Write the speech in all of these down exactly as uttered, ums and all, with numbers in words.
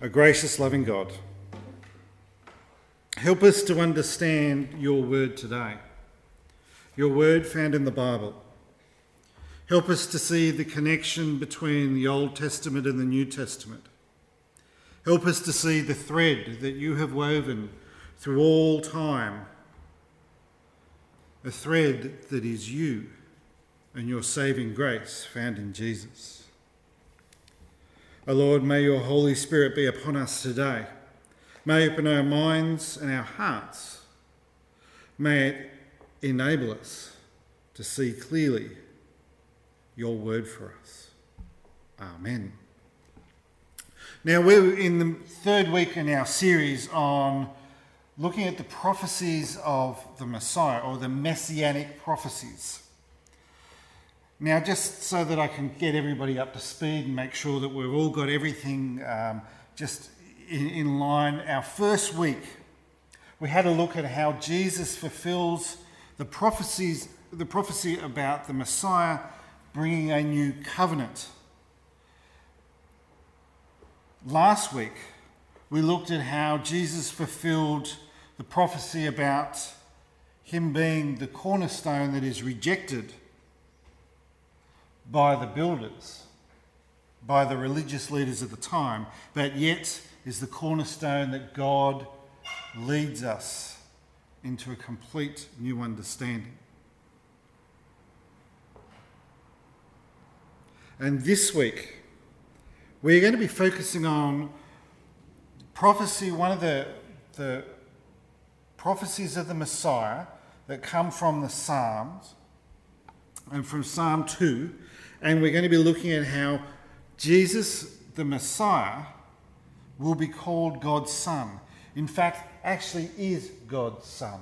A gracious, loving God, help us to understand your word today, your word found in the Bible. Help us to see the connection between the Old Testament and the New Testament. Help us to see the thread that you have woven through all time, a thread that is you and your saving grace found in Jesus. O Lord, may your Holy Spirit be upon us today. May open our minds and our hearts. May it enable us to see clearly your word for us. Amen. Now, we're in the third week in our series on looking at the prophecies of the Messiah, or the messianic prophecies. Now, just so that I can get everybody up to speed and make sure that we've all got everything um, just in, in line, our first week we had a look at how Jesus fulfills the prophecies, the prophecy about the Messiah bringing a new covenant. Last week, we looked at how Jesus fulfilled the prophecy about him being the cornerstone that is rejected by the builders, by the religious leaders of the time, but yet is the cornerstone that God leads us into a complete new understanding. And this week, we're going to be focusing on prophecy, one of the, the prophecies of the Messiah that come from the Psalms and from Psalm two. And we're going to be looking at how Jesus, the Messiah, will be called God's Son. In fact, actually is God's Son.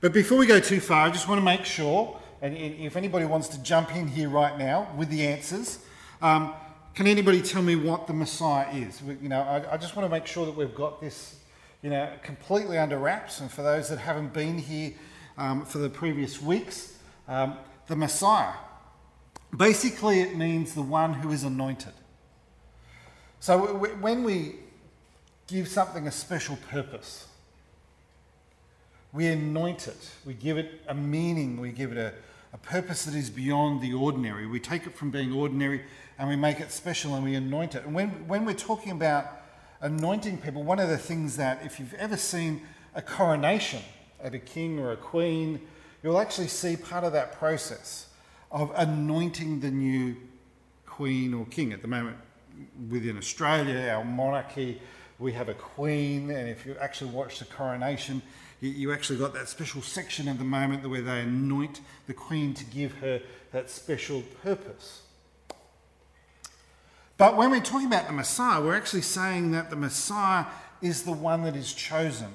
But before we go too far, I just want to make sure, and if anybody wants to jump in here right now with the answers, um, can anybody tell me what the Messiah is? We, you know, I, I just want to make sure that we've got this, you know, completely under wraps. And for those that haven't been here um, for the previous weeks, um, the Messiah, basically it means the one who is anointed. So w w when we give something a special purpose, we anoint it, we give it a meaning, we give it a, a purpose that is beyond the ordinary. We take it from being ordinary and we make it special and we anoint it. And when, when we're talking about anointing people, one of the things that, if you've ever seen a coronation at a king or a queen, you'll actually see part of that process of anointing the new queen or king. At the moment, within Australia, our monarchy, we have a queen, and if you actually watch the coronation, you actually got that special section at the moment where they anoint the queen to give her that special purpose. But when we're talking about the Messiah, we're actually saying that the Messiah is the one that is chosen,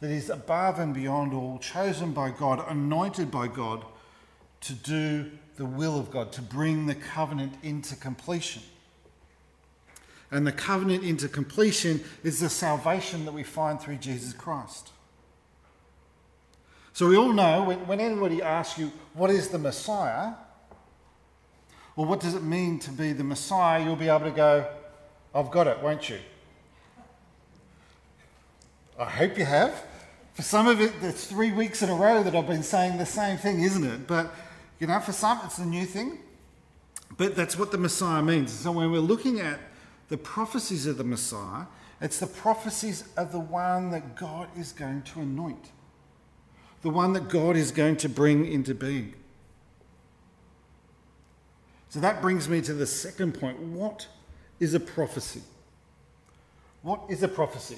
that is above and beyond all, chosen by God, anointed by God to do the will of God, to bring the covenant into completion. And the covenant into completion is the salvation that we find through Jesus Christ. So we all know, when, when anybody asks you, what is the Messiah? Or what does it mean to be the Messiah? You'll be able to go, I've got it, won't you? I hope you have. For some of it, it's three weeks in a row that I've been saying the same thing, isn't it? But, you know, for some, it's a new thing. But that's what the Messiah means. So when we're looking at the prophecies of the Messiah, it's the prophecies of the one that God is going to anoint, the one that God is going to bring into being. So that brings me to the second point. What is a prophecy? What is a prophecy?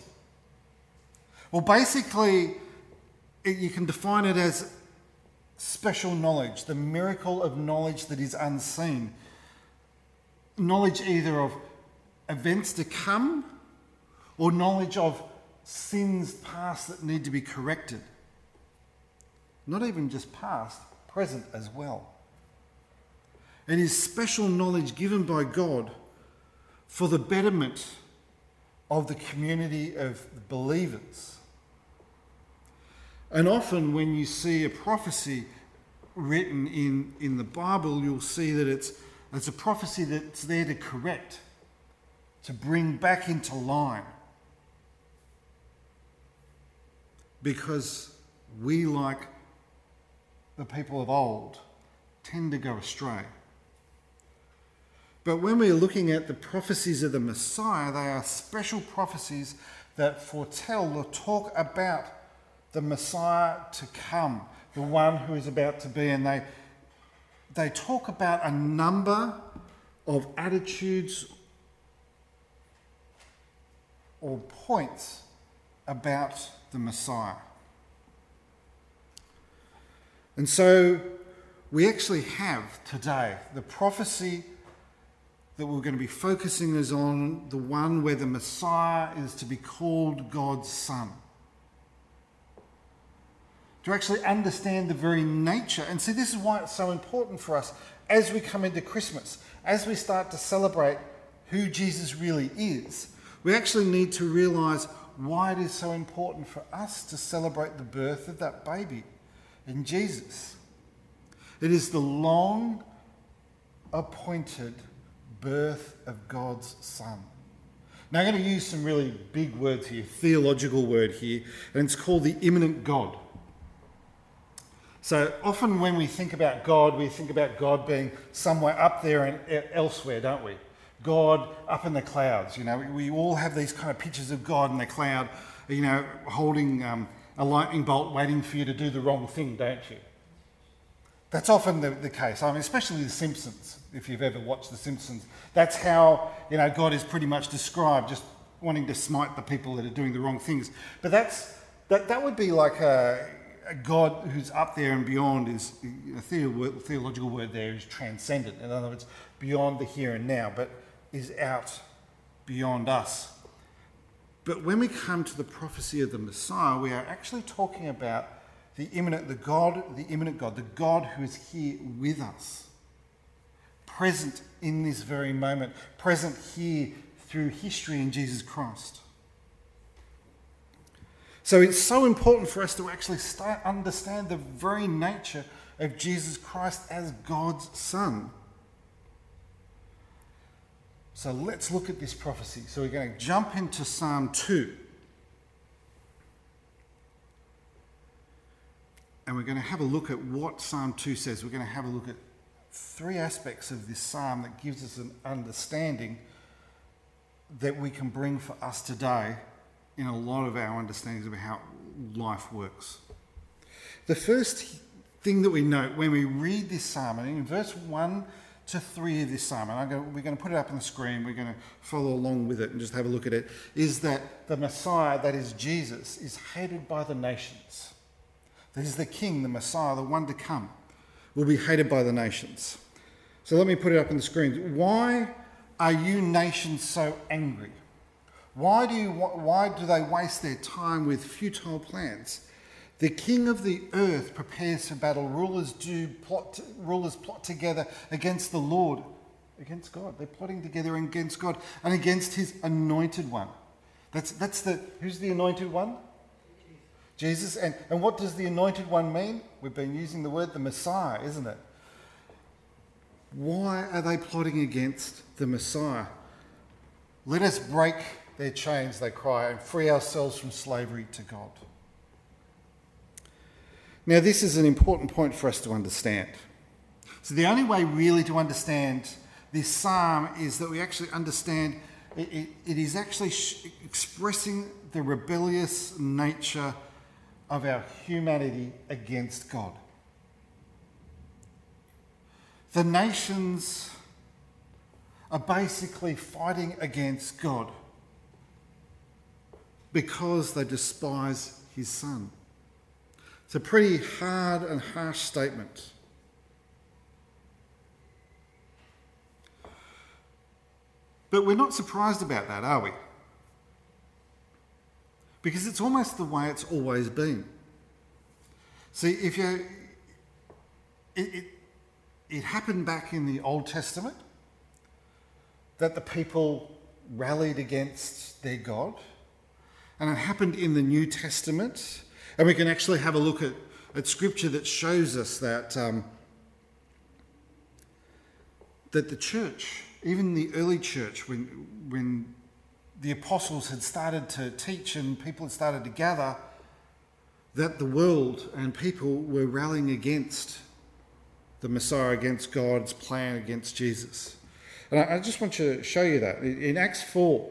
Well, basically, you can define it as special knowledge, the miracle of knowledge that is unseen. Knowledge either of events to come or knowledge of sins past that need to be corrected. Not even just past, present as well. It is special knowledge given by God for the betterment of the community of believers. And often when you see a prophecy written in, in the Bible, you'll see that it's, it's a prophecy that's there to correct, to bring back into line. Because we, like the people of old, tend to go astray. But when we're looking at the prophecies of the Messiah, they are special prophecies that foretell or talk about the Messiah to come, the one who is about to be. And they, they talk about a number of attitudes or points about the Messiah. And so we actually have today the prophecy that we're going to be focusing is on the one where the Messiah is to be called God's Son. To actually understand the very nature. And see, this is why it's so important for us as we come into Christmas, as we start to celebrate who Jesus really is. We actually need to realise why it is so important for us to celebrate the birth of that baby in Jesus. It is the long appointed birth of God's Son. Now I'm going to use some really big words here, theological word here, and it's called the immanent God. So often when we think about God, we think about God being somewhere up there and elsewhere, don't we? God up in the clouds, you know, we all have these kind of pictures of God in the cloud, you know, holding um, a lightning bolt waiting for you to do the wrong thing, don't you? That's often the, the case. I mean, especially The Simpsons, if you've ever watched The Simpsons. That's how, you know, God is pretty much described, just wanting to smite the people that are doing the wrong things. But that's that, that would be like a, a God who's up there and beyond. Is a the, theological word there is transcendent. In other words, beyond the here and now, but is out beyond us. But when we come to the prophecy of the Messiah, we are actually talking about the immanent, the God, the immanent God, the God who is here with us, present in this very moment, present here through history in Jesus Christ. So it's so important for us to actually start understand the very nature of Jesus Christ as God's Son. So let's look at this prophecy. So we're going to jump into Psalm two. And we're going to have a look at what Psalm two says. We're going to have a look at three aspects of this psalm that gives us an understanding that we can bring for us today in a lot of our understandings of how life works. The first thing that we note when we read this psalm, and in verse one to three of this psalm, and I'm going to, we're going to put it up on the screen, we're going to follow along with it and just have a look at it, is that the Messiah, that is Jesus, is hated by the nations. This is the King, the Messiah, the one to come, will be hated by the nations. So let me put it up on the screen. Why are you nations so angry? Why do, you, why do they waste their time with futile plans? The King of the earth prepares for battle. Rulers do plot, rulers plot together against the Lord, against God. They're plotting together against God and against his anointed one. That's, that's the, who's the anointed one? Jesus, and, and what does the anointed one mean? We've been using the word the Messiah, isn't it? Why are they plotting against the Messiah? Let us break their chains, they cry, and free ourselves from slavery to God. Now, this is an important point for us to understand. So the only way really to understand this psalm is that we actually understand it, it, it is actually sh- expressing the rebellious nature of our humanity against God. The nations are basically fighting against God because they despise his Son. It's a pretty hard and harsh statement. But we're not surprised about that, are we? Because it's almost the way it's always been. See, if you, it, it, it happened back in the Old Testament that the people rallied against their God, and it happened in the New Testament, and we can actually have a look at, at Scripture that shows us that um, that the church even the early church, when when the apostles had started to teach and people had started to gather, that the world and people were rallying against the Messiah, against God's plan, against Jesus. And I just want to show you that. In Acts four,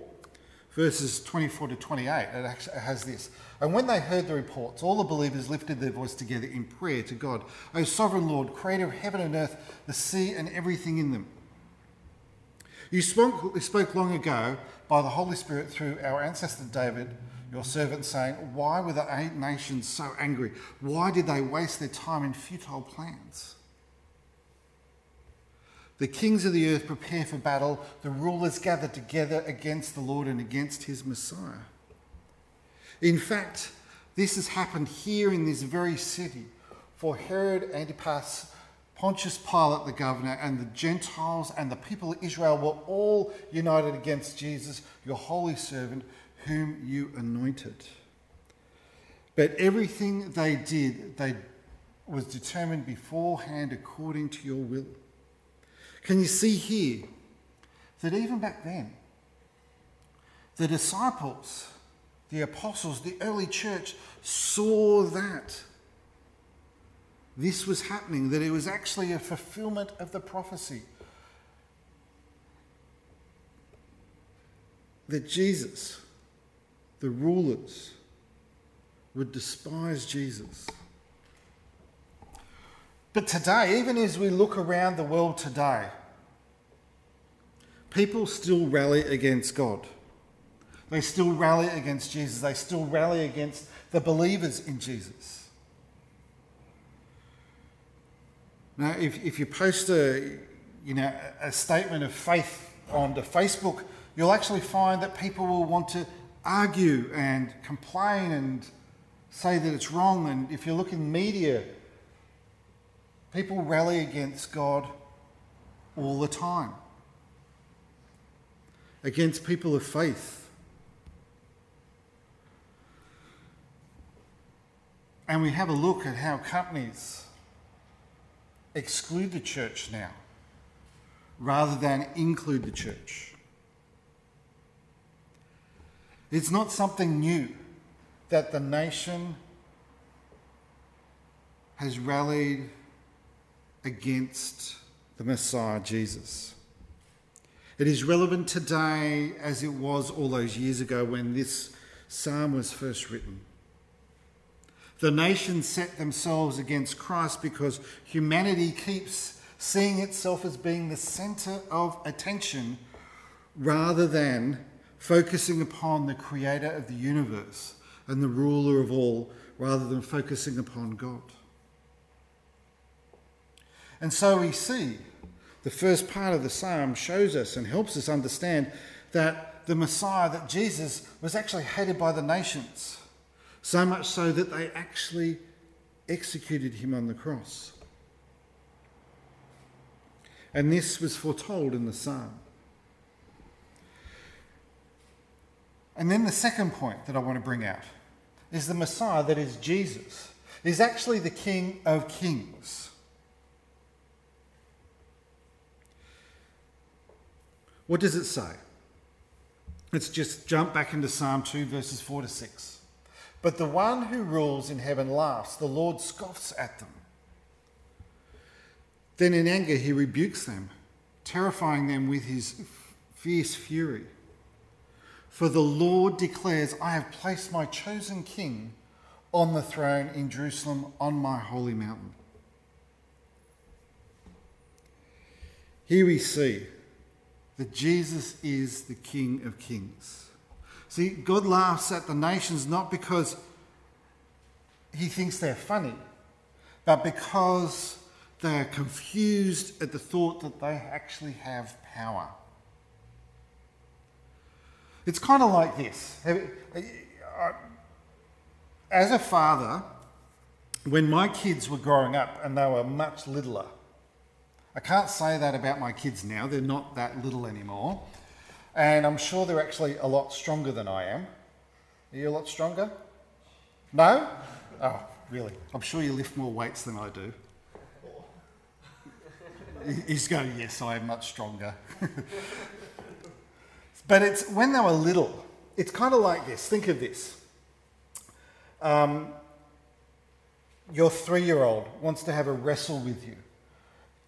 verses twenty-four to twenty-eight, it has this. And when they heard the reports, all the believers lifted their voice together in prayer to God. O sovereign Lord, creator of heaven and earth, the sea and everything in them. You spoke, spoke long ago by the Holy Spirit through our ancestor David, your servant, saying, why were the nations so angry? Why did they waste their time in futile plans? The kings of the earth prepare for battle. The rulers gather together against the Lord and against his Messiah. In fact, this has happened here in this very city. For Herod, Antipas, Pontius Pilate, the governor, and the Gentiles and the people of Israel were all united against Jesus, your holy servant, whom you anointed. But everything they did, they was determined beforehand according to your will. Can you see here that even back then, the disciples, the apostles, the early church saw that this was happening, that it was actually a fulfillment of the prophecy, that Jesus, the rulers, would despise Jesus. But today, even as we look around the world today, people still rally against God. They still rally against Jesus. They still rally against the believers in Jesus. Now, if, if you post a, you know, a statement of faith onto Facebook, you'll actually find that people will want to argue and complain and say that it's wrong. And if you look in media, people rally against God all the time, against people of faith. And we have a look at how companies exclude the church now rather than include the church. It's not something new that the nation has rallied against the Messiah, Jesus. It is relevant today as it was all those years ago when this psalm was first written. The nations set themselves against Christ because humanity keeps seeing itself as being the centre of attention rather than focusing upon the creator of the universe and the ruler of all, rather than focusing upon God. And so we see the first part of the psalm shows us and helps us understand that the Messiah, that Jesus, was actually hated by the nations, so much so that they actually executed him on the cross. And this was foretold in the psalm. And then the second point that I want to bring out is the Messiah, that is Jesus, is actually the King of Kings. What does it say? Let's just jump back into Psalm two, verses four to six. But the one who rules in heaven laughs, the Lord scoffs at them. Then in anger he rebukes them, terrifying them with his fierce fury. For the Lord declares, I have placed my chosen king on the throne in Jerusalem, on my holy mountain. Here we see that Jesus is the King of Kings. See, God laughs at the nations not because he thinks they're funny, but because they're confused at the thought that they actually have power. It's kind of like this. As a father, when my kids were growing up and they were much littler, I can't say that about my kids now. They're not that little anymore. And I'm sure they're actually a lot stronger than I am. Are you a lot stronger? No? Oh, really? I'm sure you lift more weights than I do. he's going, yes, I am much stronger. But it's when they were little. It's kind of like this. Think of this. Um, your three-year-old wants to have a wrestle with you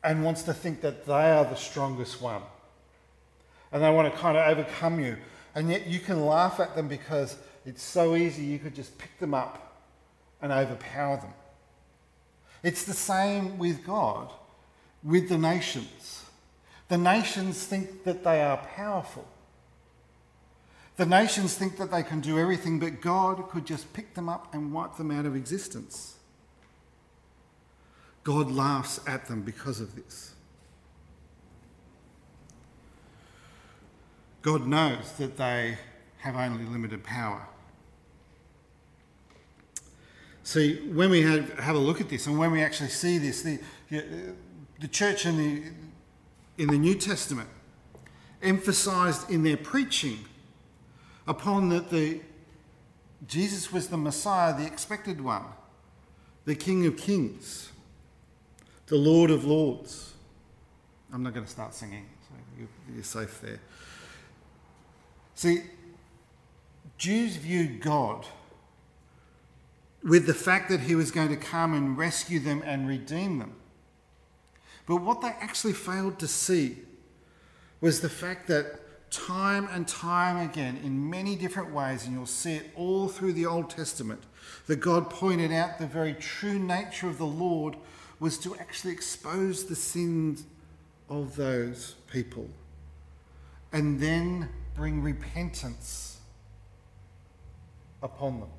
and wants to think that they are the strongest one. And they want to kind of overcome you. And yet you can laugh at them because it's so easy. You could just pick them up and overpower them. It's the same with God, with the nations. The nations think that they are powerful. The nations think that they can do everything, but God could just pick them up and wipe them out of existence. God laughs at them because of this. God knows that they have only limited power. See, when we have, have a look at this, and when we actually see this, the, the church in the, in the New Testament emphasised in their preaching upon that the, Jesus was the Messiah, the expected one, the King of Kings, the Lord of Lords. I'm not going to start singing, so you're, you're safe there. See, Jews viewed God with the fact that he was going to come and rescue them and redeem them. But what they actually failed to see was the fact that time and time again, in many different ways, and you'll see it all through the Old Testament, that God pointed out the very true nature of the Lord was to actually expose the sins of those people and then bring repentance upon them.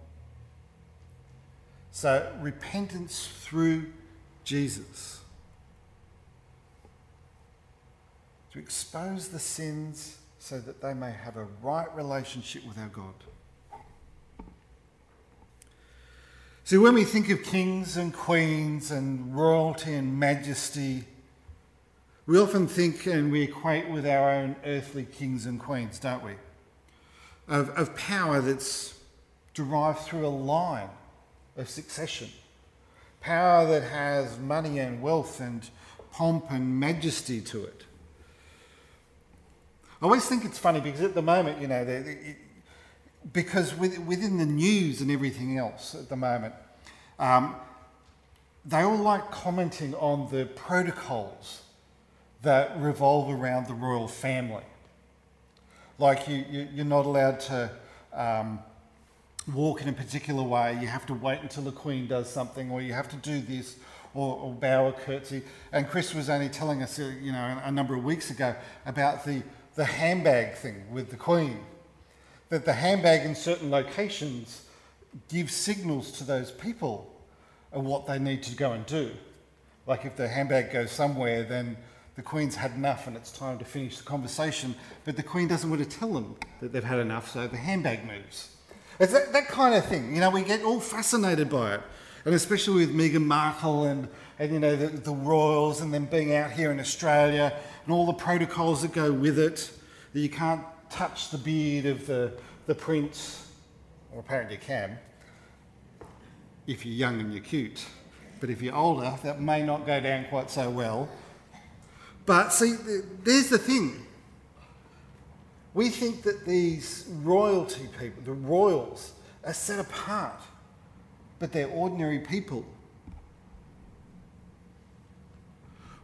So repentance through Jesus. To expose the sins so that they may have a right relationship with our God. So when we think of kings and queens and royalty and majesty, we often think and we equate with our own earthly kings and queens, don't we? Of, of power that's derived through a line of succession. Power that has money and wealth and pomp and majesty to it. I always think it's funny because at the moment, you know, the, it, because with, within the news and everything else at the moment, um, they all like commenting on the protocols that revolve around the royal family. Like you, you, you're not allowed to um, walk in a particular way, you have to wait until the Queen does something, or you have to do this, or, or bow or curtsy. And Chris was only telling us, you know, a number of weeks ago about the, the handbag thing with the Queen. That the handbag in certain locations gives signals to those people of what they need to go and do. Like if the handbag goes somewhere, then the Queen's had enough and it's time to finish the conversation, but the Queen doesn't want to tell them that they've had enough, so the handbag moves. It's that, that kind of thing. You know, we get all fascinated by it, and especially with Meghan Markle and, and you know, the, the royals and them being out here in Australia and all the protocols that go with it, that you can't touch the beard of the, the prince, or apparently you can, if you're young and you're cute. But if you're older, that may not go down quite so well. But see, there's the thing. We think that these royalty people, the royals, are set apart, but they're ordinary people.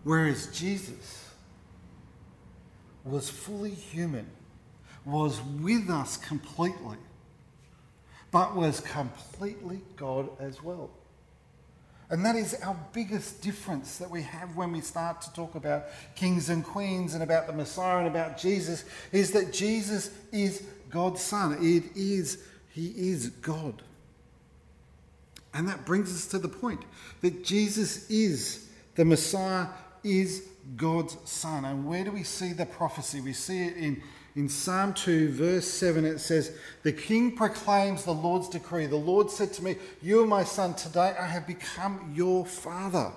Whereas Jesus was fully human, was with us completely, but was completely God as well. And that is our biggest difference that we have when we start to talk about kings and queens and about the Messiah and about Jesus, is that Jesus is God's Son. It is, he is God. And that brings us to the point that Jesus is the Messiah, is God's Son. And where do we see the prophecy? We see it in, in Psalm two, verse seven. It says, "The king proclaims the Lord's decree. The Lord said to me, you are my son. Today I have become your father."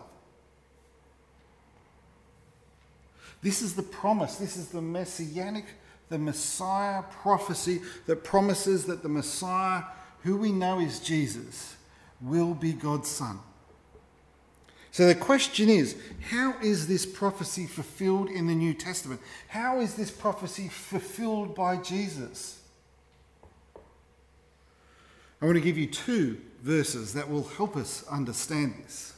This is the promise. This is the messianic, the Messiah prophecy that promises that the Messiah, who we know is Jesus, will be God's son. So the question is, how is this prophecy fulfilled in the New Testament? How is this prophecy fulfilled by Jesus? I want to give you two verses that will help us understand this.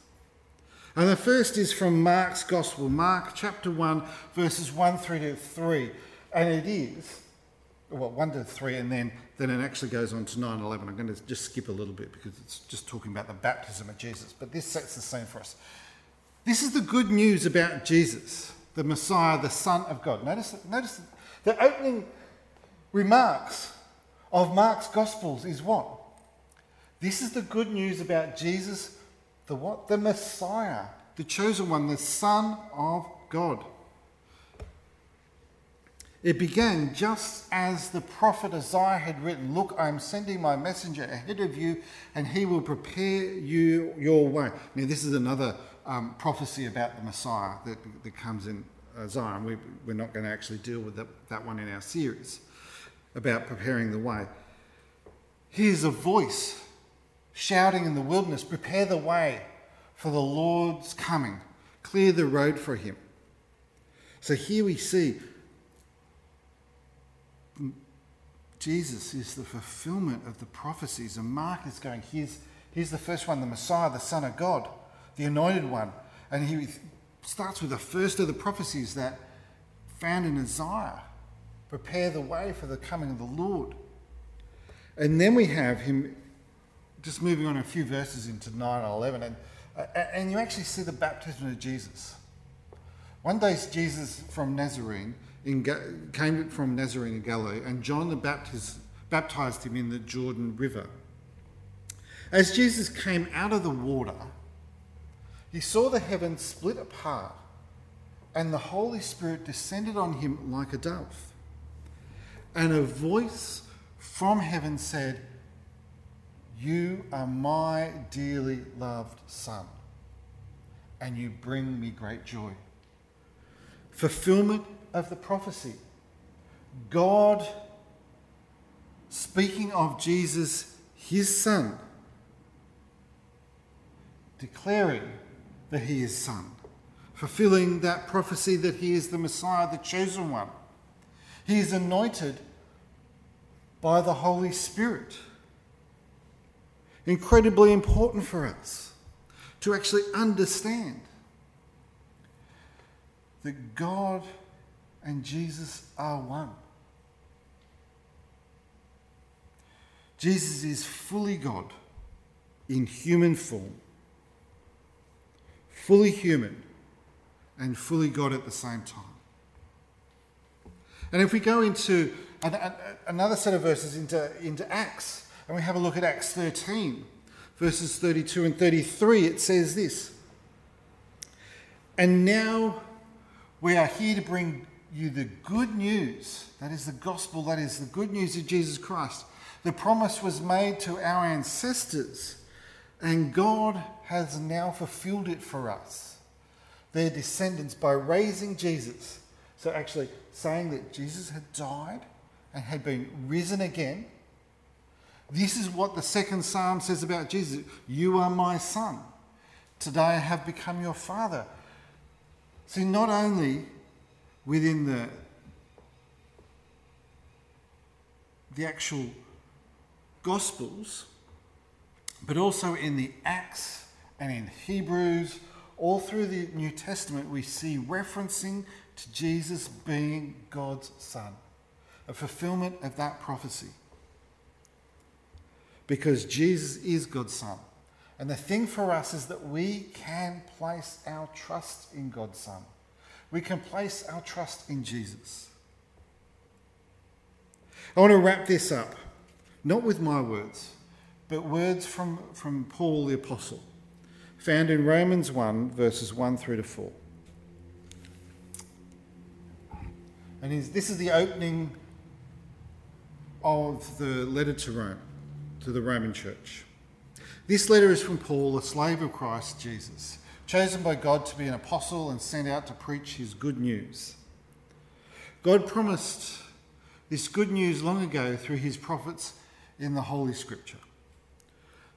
And the first is from Mark's Gospel, Mark chapter one, verses one through to three. And it is, well, one to three, and then, then it actually goes on to nine eleven. I'm going to just skip a little bit because it's just talking about the baptism of Jesus. But this sets the scene for us. This is the good news about Jesus, the Messiah, the Son of God. Notice, notice the opening remarks of Mark's Gospels is what? This is the good news about Jesus, the what? The Messiah, the chosen one, the Son of God. It began just as the prophet Isaiah had written, "Look, I am sending my messenger ahead of you, and he will prepare you your way." Now, this is another um, prophecy about the Messiah that, that comes in Isaiah. We, we're not going to actually deal with that, that one in our series about preparing the way. Here's a voice shouting in the wilderness, "Prepare the way for the Lord's coming. Clear the road for him." So here we see Jesus is the fulfillment of the prophecies. And Mark is going, here's, here's the first one, the Messiah, the Son of God, the Anointed One. And he starts with the first of the prophecies that found in Isaiah. Prepare the way for the coming of the Lord. And then we have him just moving on a few verses into nine and eleven, and, uh, and you actually see the baptism of Jesus. One day Jesus from Nazarene in Ga- came from Nazarene in Galilee, and John the Baptist baptized him in the Jordan River. As Jesus came out of the water, he saw the heavens split apart, and the Holy Spirit descended on him like a dove. And a voice from heaven said, "You are my dearly loved son, and you bring me great joy." Fulfillment of the prophecy. God speaking of Jesus, his son, declaring that he is son, fulfilling that prophecy that he is the Messiah, the chosen one. He is anointed by the Holy Spirit. Incredibly important for us to actually understand that God and Jesus are one. Jesus is fully God in human form, fully human and fully God at the same time. And if we go into an, an, another set of verses into, into Acts, and we have a look at Acts thirteen, verses thirty-two and thirty-three. It says this, "And now we are here to bring you the good news," that is the gospel, that is the good news of Jesus Christ. "The promise was made to our ancestors, and God has now fulfilled it for us, their descendants, by raising Jesus." So actually saying that Jesus had died and had been risen again. This is what the second psalm says about Jesus. "You are my son. Today I have become your father." See, not only within the, the actual Gospels, but also in the Acts and in Hebrews, all through the New Testament, we see referencing to Jesus being God's son, a fulfillment of that prophecy. Because Jesus is God's son. And the thing for us is that we can place our trust in God's son. We can place our trust in Jesus. I want to wrap this up, not with my words, but words from, from Paul the Apostle, found in Romans one, verses one through to four. And this is the opening of the letter to Rome. To the Roman church. "This letter is from Paul, a slave of Christ Jesus, chosen by God to be an apostle and sent out to preach his good news. God promised this good news long ago through his prophets in the Holy Scripture.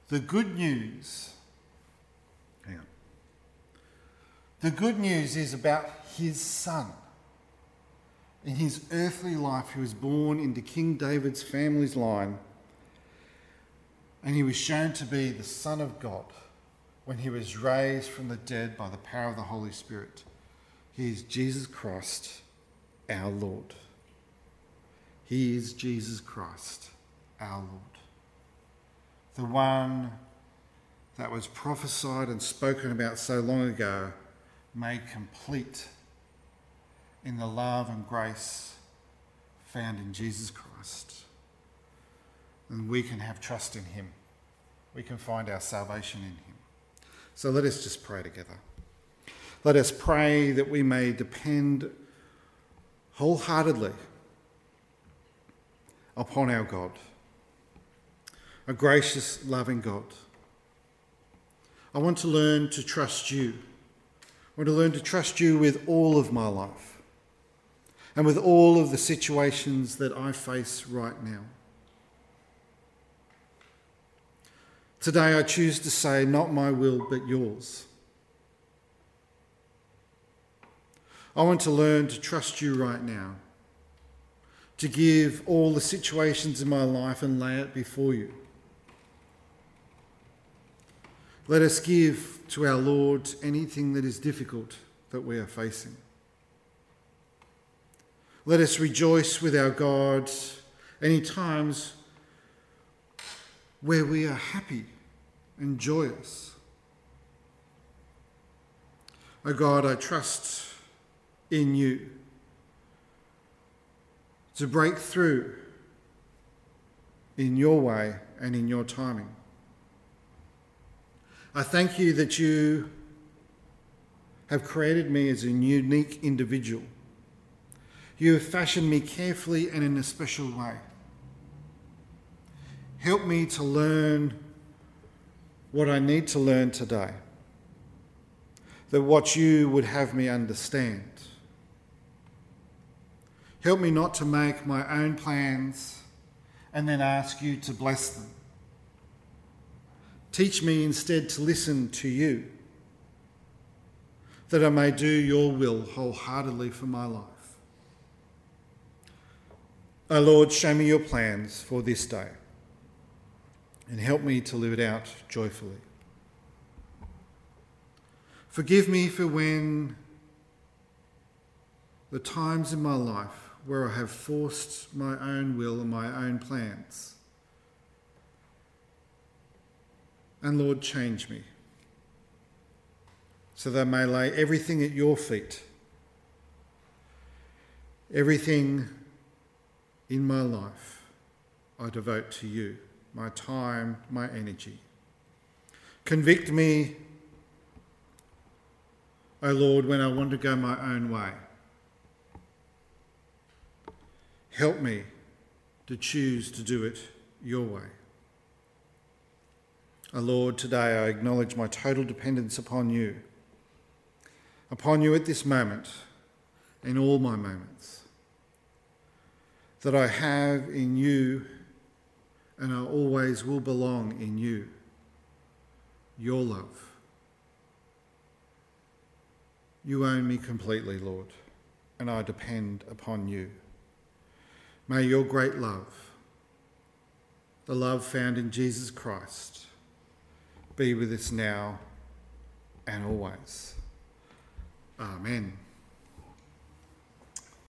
The good news, hang on, The good news is about his son. In his earthly life, he was born into King David's family's line, and he was shown to be the Son of God when he was raised from the dead by the power of the Holy Spirit. He is Jesus Christ, our Lord. He is Jesus Christ, our Lord. The one that was prophesied and spoken about so long ago, made complete in the love and grace found in Jesus Christ. And we can have trust in him. We can find our salvation in him. So let us just pray together. Let us pray that we may depend wholeheartedly upon our God, a gracious, loving God. I want to learn to trust you. I want to learn to trust you with all of my life and with all of the situations that I face right now. Today I choose to say, not my will, but yours. I want to learn to trust you right now, to give all the situations in my life and lay it before you. Let us give to our Lord anything that is difficult that we are facing. Let us rejoice with our God any times where we are happy and joyous. O God, I trust in you to break through in your way and in your timing. I thank you that you have created me as a unique individual. You have fashioned me carefully and in a special way. Help me to learn what I need to learn today, that what you would have me understand. Help me not to make my own plans and then ask you to bless them. Teach me instead to listen to you, that I may do your will wholeheartedly for my life. O Lord, show me your plans for this day and help me to live it out joyfully. Forgive me for when the times in my life where I have forced my own will and my own plans. And Lord, change me, so that I may lay everything at your feet, everything in my life I devote to you, my time, my energy. Convict me, O Lord, when I want to go my own way. Help me to choose to do it your way. O Lord, today I acknowledge my total dependence upon you, upon you at this moment, in all my moments, that I have in you and I always will belong in you, your love. You own me completely, Lord, and I depend upon you. May your great love, the love found in Jesus Christ, be with us now and always. Amen.